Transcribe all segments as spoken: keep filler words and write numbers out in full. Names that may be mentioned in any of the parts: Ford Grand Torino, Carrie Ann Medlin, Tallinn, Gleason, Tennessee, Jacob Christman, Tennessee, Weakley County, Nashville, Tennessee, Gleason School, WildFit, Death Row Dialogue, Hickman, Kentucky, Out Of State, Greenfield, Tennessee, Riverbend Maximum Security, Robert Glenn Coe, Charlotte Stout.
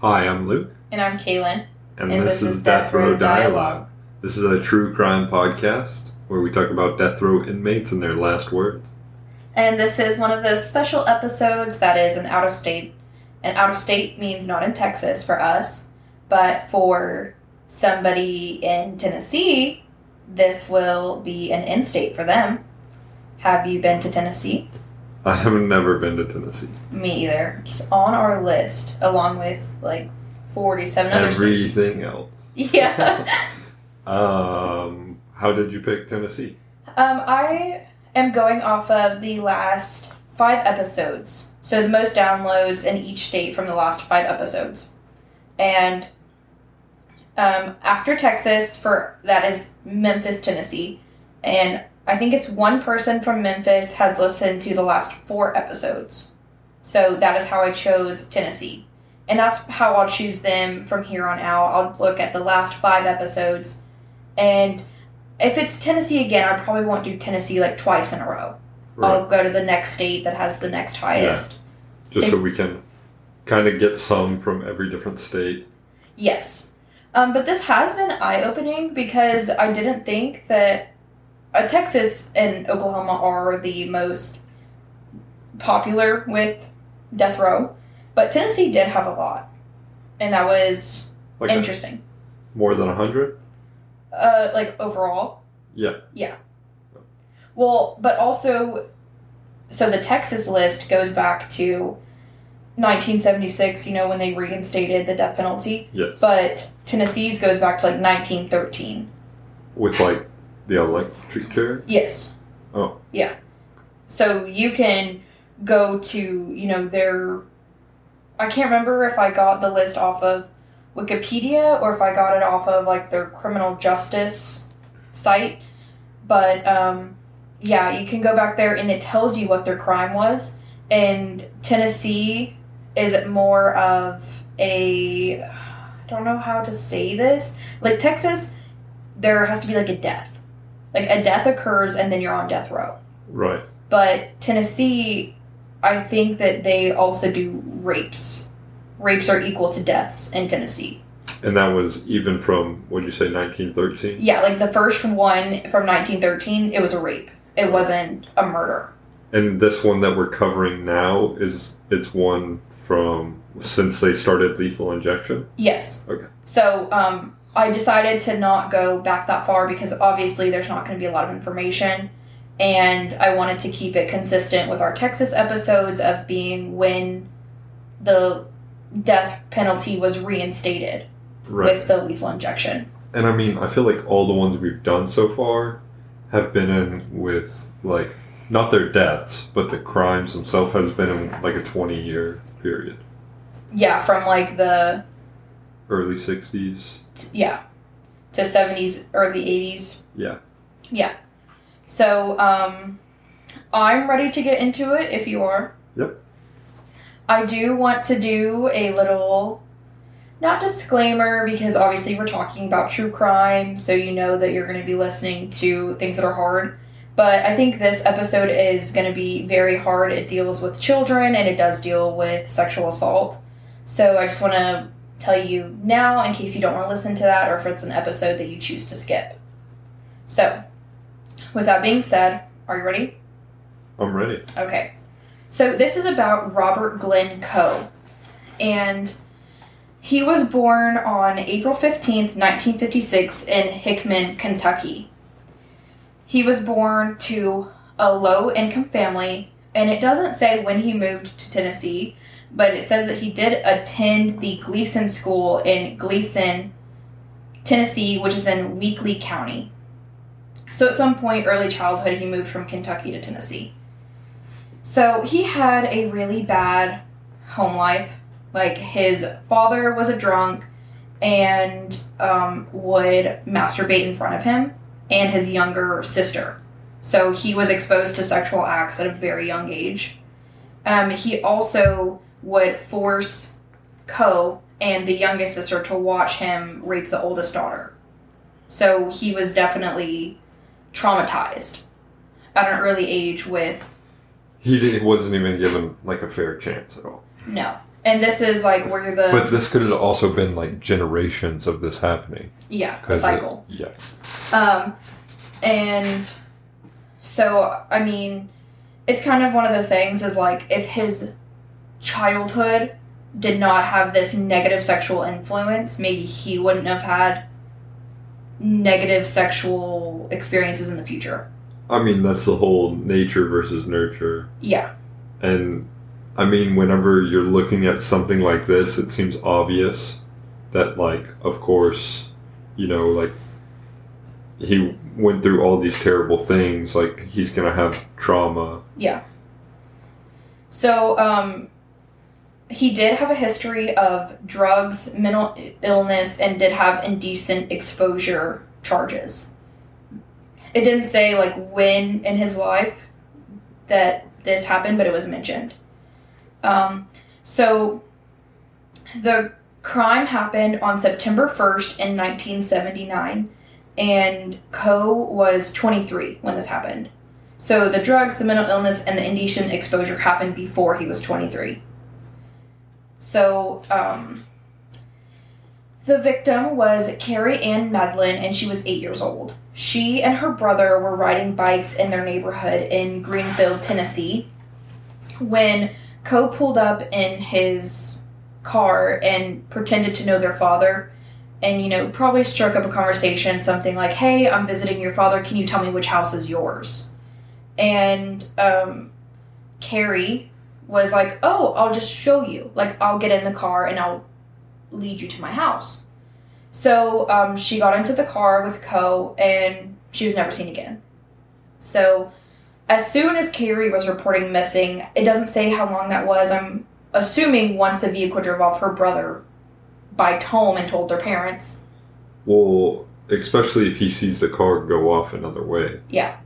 Hi, I'm Luke. And I'm Kaylin. And, and this, this is Death Row Dialogue. Dialogue. This is a true crime podcast where we talk about death row inmates and their last words. And this is one of those special episodes that is an out-of-state. And out-of-state means not in Texas for us, but for somebody in Tennessee, this will be an in-state for them. Have you been to Tennessee? I have never been to Tennessee. Me either. It's on our list, along with, like, forty-seven other states. Everything else. Yeah. um, how did you pick Tennessee? Um, I am going off of the last five episodes. So the most downloads in each state from the last five episodes. And um, after Texas, for that is Memphis, Tennessee. And I think it's one person from Memphis has listened to the last four episodes. So that is how I chose Tennessee. And that's how I'll choose them from here on out. I'll look at the last five episodes. And if it's Tennessee again, I probably won't do Tennessee like twice in a row. Right. I'll go to the next state that has the next highest. Yeah. Just so we can kind of get some from every different state. Yes. Um, but this has been eye-opening because I didn't think that... Uh, Texas and Oklahoma are the most popular with death row, but Tennessee did have a lot, and that was like interesting. A, more than one hundred? Uh, like, overall? Yeah. Yeah. Well, but also, so the Texas list goes back to nineteen seventy-six, you know, when they reinstated the death penalty. Yes. But Tennessee's goes back to, like, nineteen thirteen. With, like... The electric chair? Yes. Oh. Yeah. So you can go to, you know, their... I can't remember if I got the list off of Wikipedia or if I got it off of, like, their criminal justice site. But, um, yeah, you can go back there and it tells you what their crime was. And Tennessee is more of a... I don't know how to say this. Like, Texas, there has to be, like, a death. Like, a death occurs, and then you're on death row. Right. But Tennessee, I think that they also do rapes. Rapes are equal to deaths in Tennessee. And that was even from, what'd you say, nineteen thirteen? Yeah, like, the first one from nineteen thirteen, it was a rape. It wasn't a murder. And this one that we're covering now, is it's one from, since they started lethal injection? Yes. Okay. So, um... I decided to not go back that far because obviously there's not going to be a lot of information, and I wanted to keep it consistent with our Texas episodes of being when the death penalty was reinstated right. with the lethal injection. And I mean, I feel like all the ones we've done so far have been in with, like, not their deaths, but the crimes themselves has been in, like, a twenty-year period. Yeah, from, like, the... early sixties. Yeah. To seventies, early eighties. Yeah. Yeah. So, um, I'm ready to get into it if you are. Yep. I do want to do a little, not disclaimer, because obviously we're talking about true crime, so you know that you're going to be listening to things that are hard. But I think this episode is going to be very hard. It deals with children, and it does deal with sexual assault. So I just want to... tell you now in case you don't want to listen to that or if it's an episode that you choose to skip. So, with that being said, are you ready? I'm ready. Okay. So, this is about Robert Glenn Coe. And he was born on April fifteenth, nineteen fifty-six in Hickman, Kentucky. He was born to a low-income family, and it doesn't say when he moved to Tennessee, but it says that he did attend the Gleason School in Gleason, Tennessee, which is in Weakley County. So at some point, early childhood, he moved from Kentucky to Tennessee. So he had a really bad home life. Like, his father was a drunk and um, would masturbate in front of him and his younger sister. So he was exposed to sexual acts at a very young age. Um, he also... would force Coe and the youngest sister to watch him rape the oldest daughter. So he was definitely traumatized at an early age with... He didn't, wasn't even given, like, a fair chance at all. No. And this is like where the... But this could have also been like generations of this happening. Yeah, a cycle. It, yeah. Um, and so, I mean, it's kind of one of those things is like if his childhood did not have this negative sexual influence, maybe he wouldn't have had negative sexual experiences in the future. I mean, that's the whole nature versus nurture. Yeah. And... I mean, whenever you're looking at something like this, it seems obvious that, like, of course, you know, like, he went through all these terrible things. Like, he's going to have trauma. Yeah. So, um, he did have a history of drugs, mental illness, and did have indecent exposure charges. It didn't say, like, when in his life that this happened, but it was mentioned. Um, so the crime happened on September first in nineteen seventy-nine, and Coe was twenty-three when this happened. So the drugs, the mental illness, and the indecent exposure happened before he was twenty-three. So, um, the victim was Carrie Ann Medlin, and she was eight years old. She and her brother were riding bikes in their neighborhood in Greenfield, Tennessee, when Coe pulled up in his car and pretended to know their father and, you know, probably struck up a conversation, something like, hey, I'm visiting your father. Can you tell me which house is yours? And um, Carrie was like, oh, I'll just show you. Like, I'll get in the car and I'll lead you to my house. So um, she got into the car with Coe and she was never seen again. So... As soon as Carrie was reporting missing, it doesn't say how long that was. I'm assuming once the vehicle drove off, her brother biked home and told their parents. Well, especially if he sees the car go off another way. Yeah.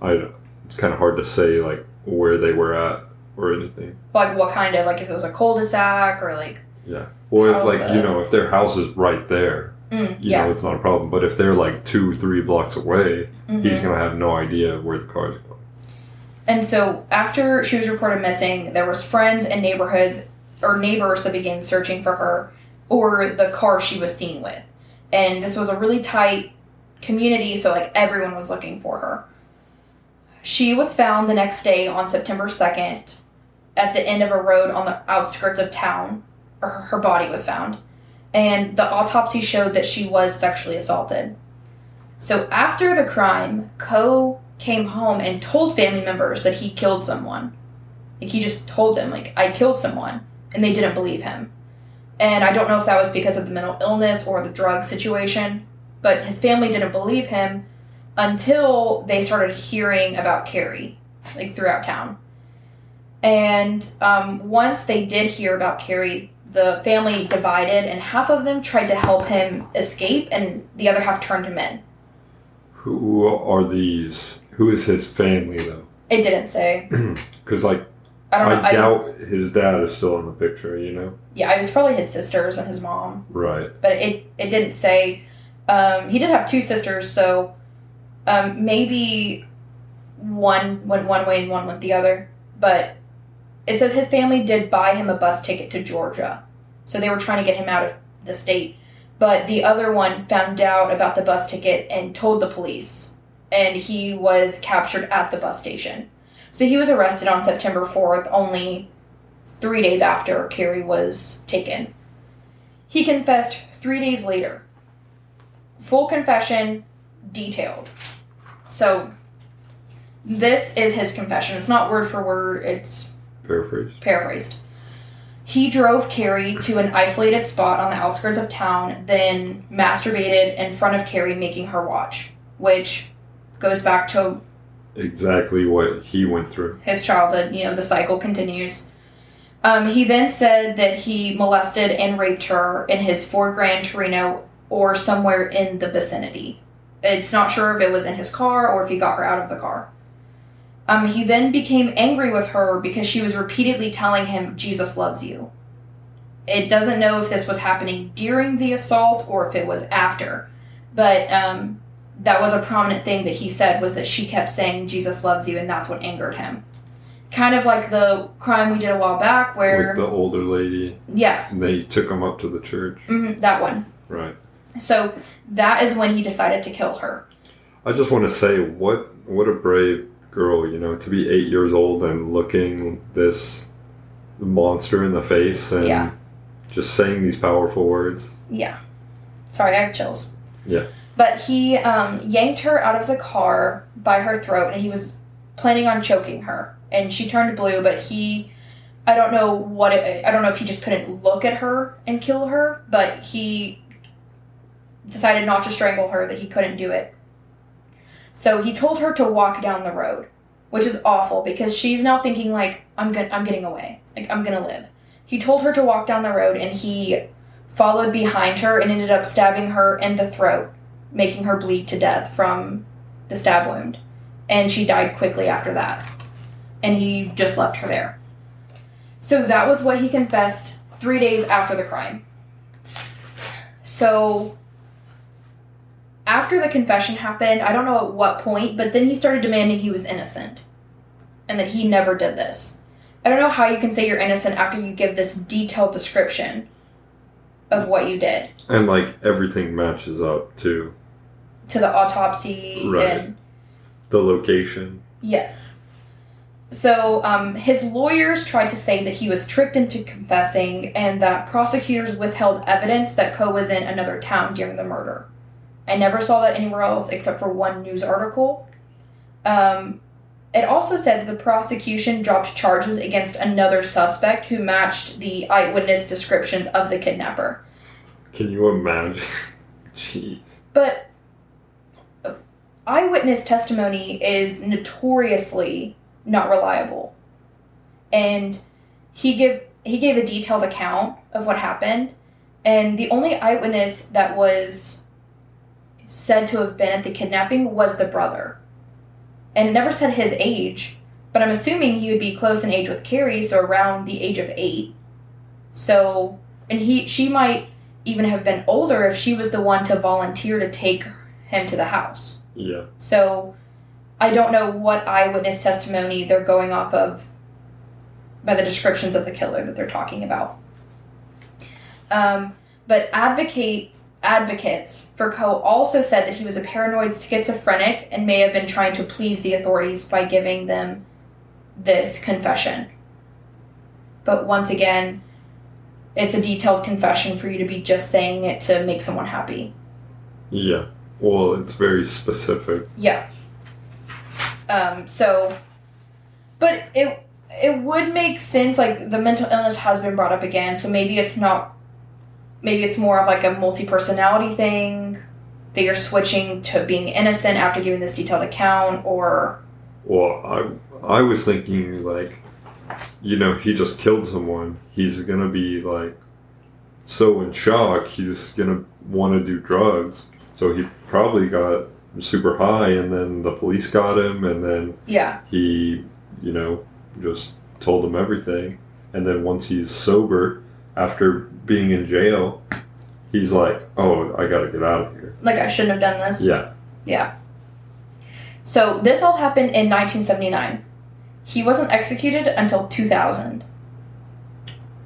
I, it's kind of hard to say, like, where they were at or anything. Like, what kind of, like, if it was a cul-de-sac or, like... Yeah. Well, if, like, the... you know, if their house is right there, mm, you yeah. know, it's not a problem. But if they're, like, two, three blocks away, mm-hmm. he's going to have no idea where the car is going. And so after she was reported missing, there was friends and neighborhoods or neighbors that began searching for her or the car she was seen with. And this was a really tight community, so like everyone was looking for her. She was found the next day on September second at the end of a road on the outskirts of town. Or her body was found. And the autopsy showed that she was sexually assaulted. So after the crime, Coe came home and told family members that he killed someone. Like, he just told them, like, I killed someone. And they didn't believe him. And I don't know if that was because of the mental illness or the drug situation, but his family didn't believe him until they started hearing about Carrie, like, throughout town. And um, once they did hear about Carrie, the family divided, and half of them tried to help him escape, and the other half turned him in. Who are these... Who is his family, though? It didn't say. Because, like, I, don't know, I, I doubt was, his dad is still in the picture, you know? Yeah, it was probably his sisters and his mom. Right. But it, it didn't say. Um, he did have two sisters, so um, maybe one went one way and one went the other. But it says his family did buy him a bus ticket to Georgia. So they were trying to get him out of the state. But the other one found out about the bus ticket and told the police. And he was captured at the bus station. So he was arrested on September fourth, only three days after Carrie was taken. He confessed three days later. Full confession, detailed. So this is his confession. It's not word for word, it's paraphrased. paraphrased. He drove Carrie to an isolated spot on the outskirts of town, then masturbated in front of Carrie, making her watch, which... goes back to exactly what he went through. His childhood, you know, the cycle continues. Um, he then said that he molested and raped her in his Ford Grand Torino or somewhere in the vicinity. It's not sure if it was in his car or if he got her out of the car. Um, he then became angry with her because she was repeatedly telling him, Jesus loves you. It doesn't know if this was happening during the assault or if it was after. But, um... that was a prominent thing that he said was that she kept saying Jesus loves you, and that's what angered him. kind of like the crime we did a while back where... With the older lady. Yeah. They took him up to the church. Mm-hmm, that one. Right. So that is when he decided to kill her. I just want to say, what what a brave girl, you know, to be eight years old and looking this monster in the face and yeah. just saying these powerful words. Yeah. Sorry, I have chills. Yeah. But he um, yanked her out of the car by her throat, and he was planning on choking her. And she turned blue, but he, I don't know what, it, I don't know if he just couldn't look at her and kill her, but he decided not to strangle her, that he couldn't do it. So he told her to walk down the road, which is awful because she's now thinking like, I'm gonna, I'm getting away. Like, I'm gonna live. He told her to walk down the road, and he followed behind her and ended up stabbing her in the throat, making her bleed to death from the stab wound. And she died quickly after that. And he just left her there. So that was what he confessed three days after the crime. So after the confession happened, I don't know at what point, but then he started demanding he was innocent and that he never did this. I don't know how you can say you're innocent after you give this detailed description of what you did. And, like, everything matches up to... To the autopsy right. and... The location. Yes. So, um, his lawyers tried to say that he was tricked into confessing and that prosecutors withheld evidence that Coe was in another town during the murder. I never saw that anywhere else except for one news article. Um, it also said that the prosecution dropped charges against another suspect who matched the eyewitness descriptions of the kidnapper. Can you imagine? Jeez. But eyewitness testimony is notoriously... not reliable. And he give he gave a detailed account of what happened, and the only eyewitness that was said to have been at the kidnapping was the brother. And it never said his age, but I'm assuming he would be close in age with Carrie, so around the age of eight. So, and he she might even have been older if she was the one to volunteer to take him to the house. Yeah. So I don't know what eyewitness testimony they're going off of by the descriptions of the killer that they're talking about. Um, but advocates advocates for Coe also said that he was a paranoid schizophrenic and may have been trying to please the authorities by giving them this confession. But once again, it's a detailed confession for you to be just saying it to make someone happy. Yeah. Well, it's very specific. Yeah. Um, so, but it, it would make sense, like, the mental illness has been brought up again, so maybe it's not, maybe it's more of, like, a multi-personality thing, that you're switching to being innocent after giving this detailed account, or... Well, I, I was thinking, like, you know, he just killed someone, he's gonna be, like, so in shock, he's gonna want to do drugs, so he probably got... super high, and then the police got him, and then yeah. he, you know, just told them everything. And then once he's sober, after being in jail, he's like, oh, I gotta get out of here. Like, I shouldn't have done this? Yeah. Yeah. So, this all happened in nineteen seventy-nine. He wasn't executed until two thousand.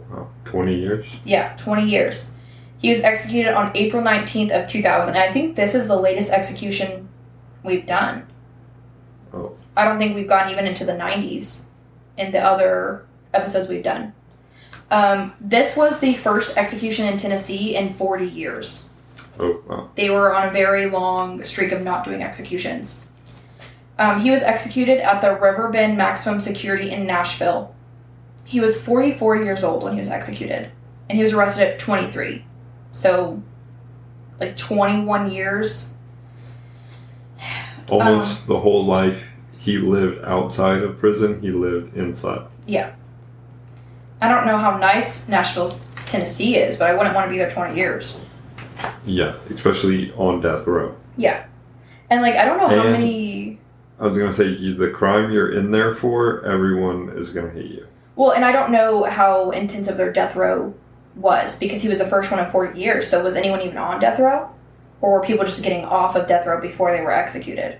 Wow, twenty years? Yeah, twenty years. He was executed on April nineteenth of two thousand. And I think this is the latest execution we've done. Oh. I don't think we've gotten even into the nineties in the other episodes we've done. Um, this was the first execution in Tennessee in forty years. Oh, wow. They were on a very long streak of not doing executions. Um, he was executed at the Riverbend Maximum Security in Nashville. He was forty-four years old when he was executed. And he was arrested at twenty-three. So, like, twenty-one years. Almost um, the whole life he lived outside of prison, he lived inside. Yeah. I don't know how nice Nashville's Tennessee is, but I wouldn't want to be there twenty years. Yeah, especially on death row. Yeah. And, like, I don't know and how many... I was going to say, you, the crime you're in there for, everyone is going to hate you. Well, and I don't know how intensive their death row was, because he was the first one in forty years, so was anyone even on death row? Or were people just getting off of death row before they were executed?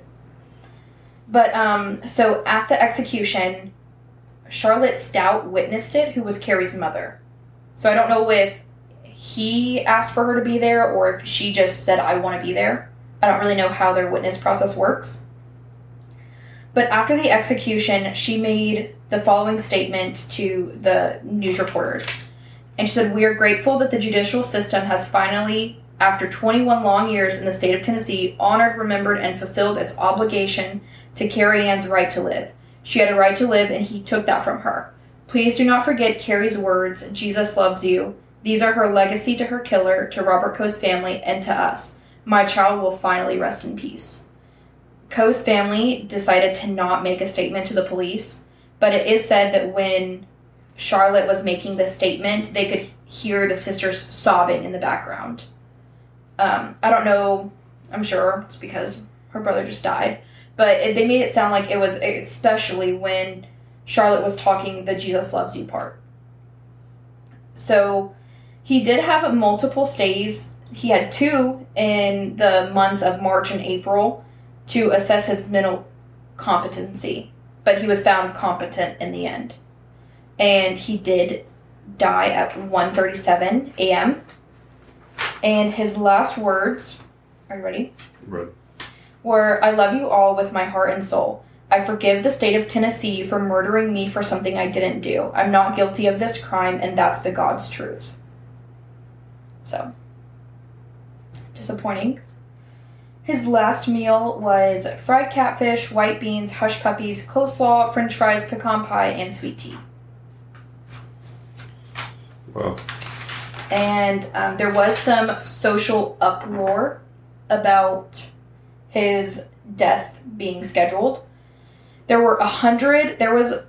But, um, so at the execution, Charlotte Stout witnessed it, who was Carrie's mother. So I don't know if he asked for her to be there or if she just said, I want to be there. I don't really know how their witness process works. But after the execution, she made the following statement to the news reporters. And she said, "We are grateful that the judicial system has finally, after twenty-one long years in the state of Tennessee, honored, remembered, and fulfilled its obligation to Carrie Ann's right to live. She had a right to live, and he took that from her. Please do not forget Carrie's words, 'Jesus loves you.' These are her legacy to her killer, to Robert Coe's family, and to us. My child will finally rest in peace." Coe's family decided to not make a statement to the police, but it is said that when Charlotte was making the statement, they could hear the sisters sobbing in the background. Um, I don't know, I'm sure it's because her brother just died, but it, they made it sound like it was, especially when Charlotte was talking the Jesus loves you part. So he did have multiple stays. He had two in the months of March and April to assess his mental competency, but he was found competent in the end. And he did die at one thirty-seven a.m. And his last words, are you ready? Ready. Were, "I love you all with my heart and soul. I forgive the state of Tennessee for murdering me for something I didn't do. I'm not guilty of this crime, and that's the God's truth." So, disappointing. His last meal was fried catfish, white beans, hush puppies, coleslaw, french fries, pecan pie, and sweet tea. Wow. And um, there was some social uproar about his death being scheduled. There were a hundred, there was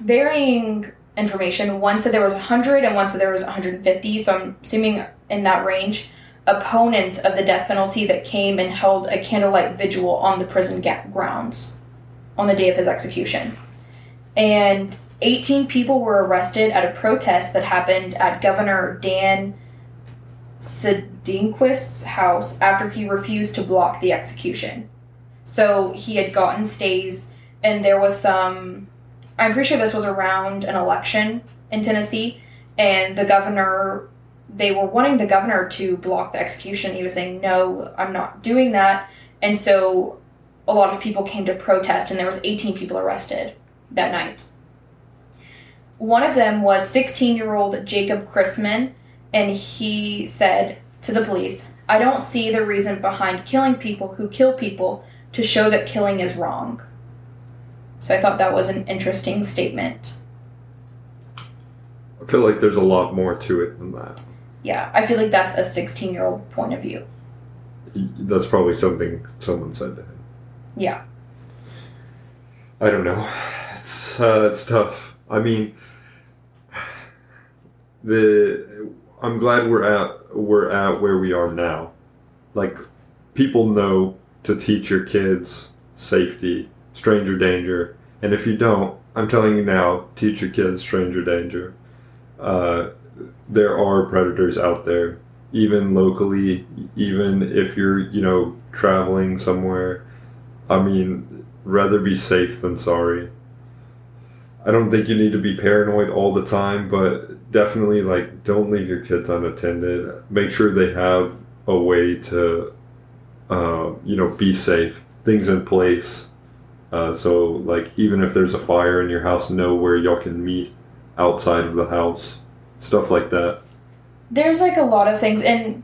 varying information. One said there was a hundred and one said there was one hundred fifty, so I'm assuming in that range, opponents of the death penalty that came and held a candlelight vigil on the prison ga- grounds on the day of his execution. And eighteen people were arrested at a protest that happened at Governor Dan Sedinquist's house after he refused to block the execution. So he had gotten stays, and there was some... I'm pretty sure this was around an election in Tennessee, and the governor... They were wanting the governor to block the execution. He was saying, "No, I'm not doing that." And so a lot of people came to protest, and there was eighteen people arrested that night. One of them was sixteen-year-old Jacob Christman, and he said to the police, "I don't see the reason behind killing people who kill people to show that killing is wrong." So I thought that was an interesting statement. I feel like there's a lot more to it than that. Yeah, I feel like that's a sixteen-year-old point of view. That's probably something someone said to him. Yeah. I don't know. It's uh, it's tough. I mean, the I'm glad we're at we're at where we are now. Like, people know to teach your kids safety, stranger danger, and if you don't, I'm telling you now, teach your kids stranger danger. Uh, there are predators out there, even locally, even if you're, you know, traveling somewhere. I mean, rather be safe than sorry. I don't think you need to be paranoid all the time, but definitely, like, don't leave your kids unattended. Make sure they have a way to, uh, you know, be safe. Things in place. Uh, so, like, even if there's a fire in your house, know where y'all can meet outside of the house. Stuff like that. There's, like, a lot of things, and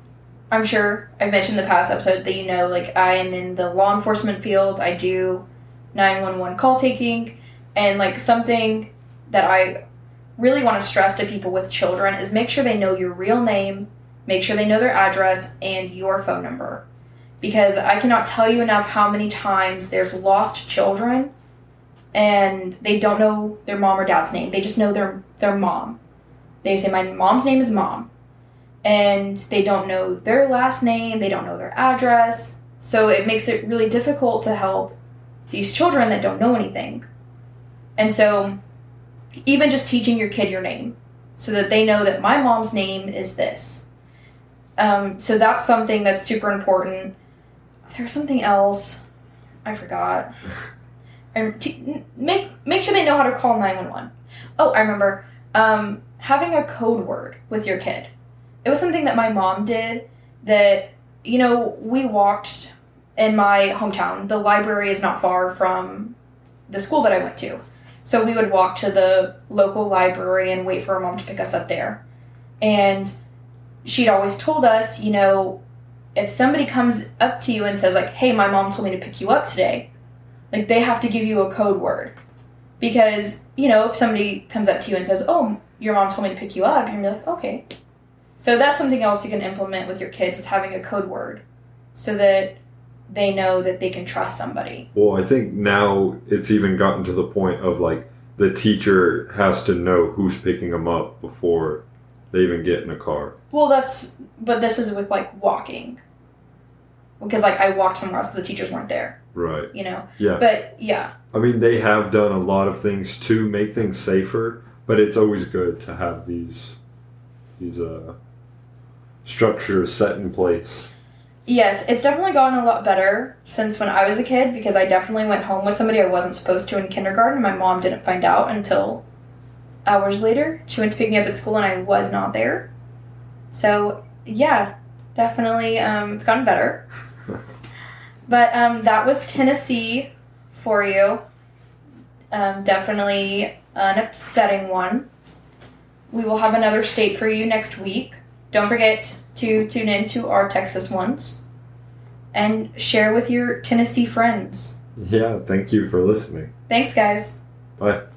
I'm sure I mentioned in the past episode that, you know, like, I am in the law enforcement field. I do nine one one call taking. And, like, something that I really want to stress to people with children is make sure they know your real name, make sure they know their address, and your phone number. Because I cannot tell you enough how many times there's lost children and they don't know their mom or dad's name. They just know their, their mom. They say, "My mom's name is Mom." And they don't know their last name. They don't know their address. So it makes it really difficult to help these children that don't know anything. And so even just teaching your kid your name so that they know that my mom's name is this. Um, so that's something that's super important. There's something else. I forgot. And t- make make sure they know how to call nine one one. Oh, I remember. Um, having a code word with your kid. It was something that my mom did that, you know, we walked in my hometown. The library is not far from the school that I went to. So we would walk to the local library and wait for our mom to pick us up there. And she'd always told us, you know, if somebody comes up to you and says, like, hey, my mom told me to pick you up today, like, they have to give you a code word. Because, you know, if somebody comes up to you and says, oh, your mom told me to pick you up, you're going to be like, okay. So that's something else you can implement with your kids, is having a code word so that they know that they can trust somebody. Well, I think now it's even gotten to the point of, like, the teacher has to know who's picking them up before they even get in a car. Well, that's, but this is with, like, walking. Because, like, I walked somewhere else, so the teachers weren't there. Right. You know? Yeah. But, yeah. I mean, they have done a lot of things to make things safer, but it's always good to have these these uh, structures set in place. Yes, it's definitely gotten a lot better since when I was a kid, because I definitely went home with somebody I wasn't supposed to in kindergarten. My mom didn't find out until hours later. She went to pick me up at school, and I was not there. So, yeah, definitely um, it's gotten better. But um, that was Tennessee for you. Um, definitely an upsetting one. We will have another state for you next week. Don't forget to tune in to our Texas ones and share with your Tennessee friends. Yeah, thank you for listening. Thanks, guys. Bye.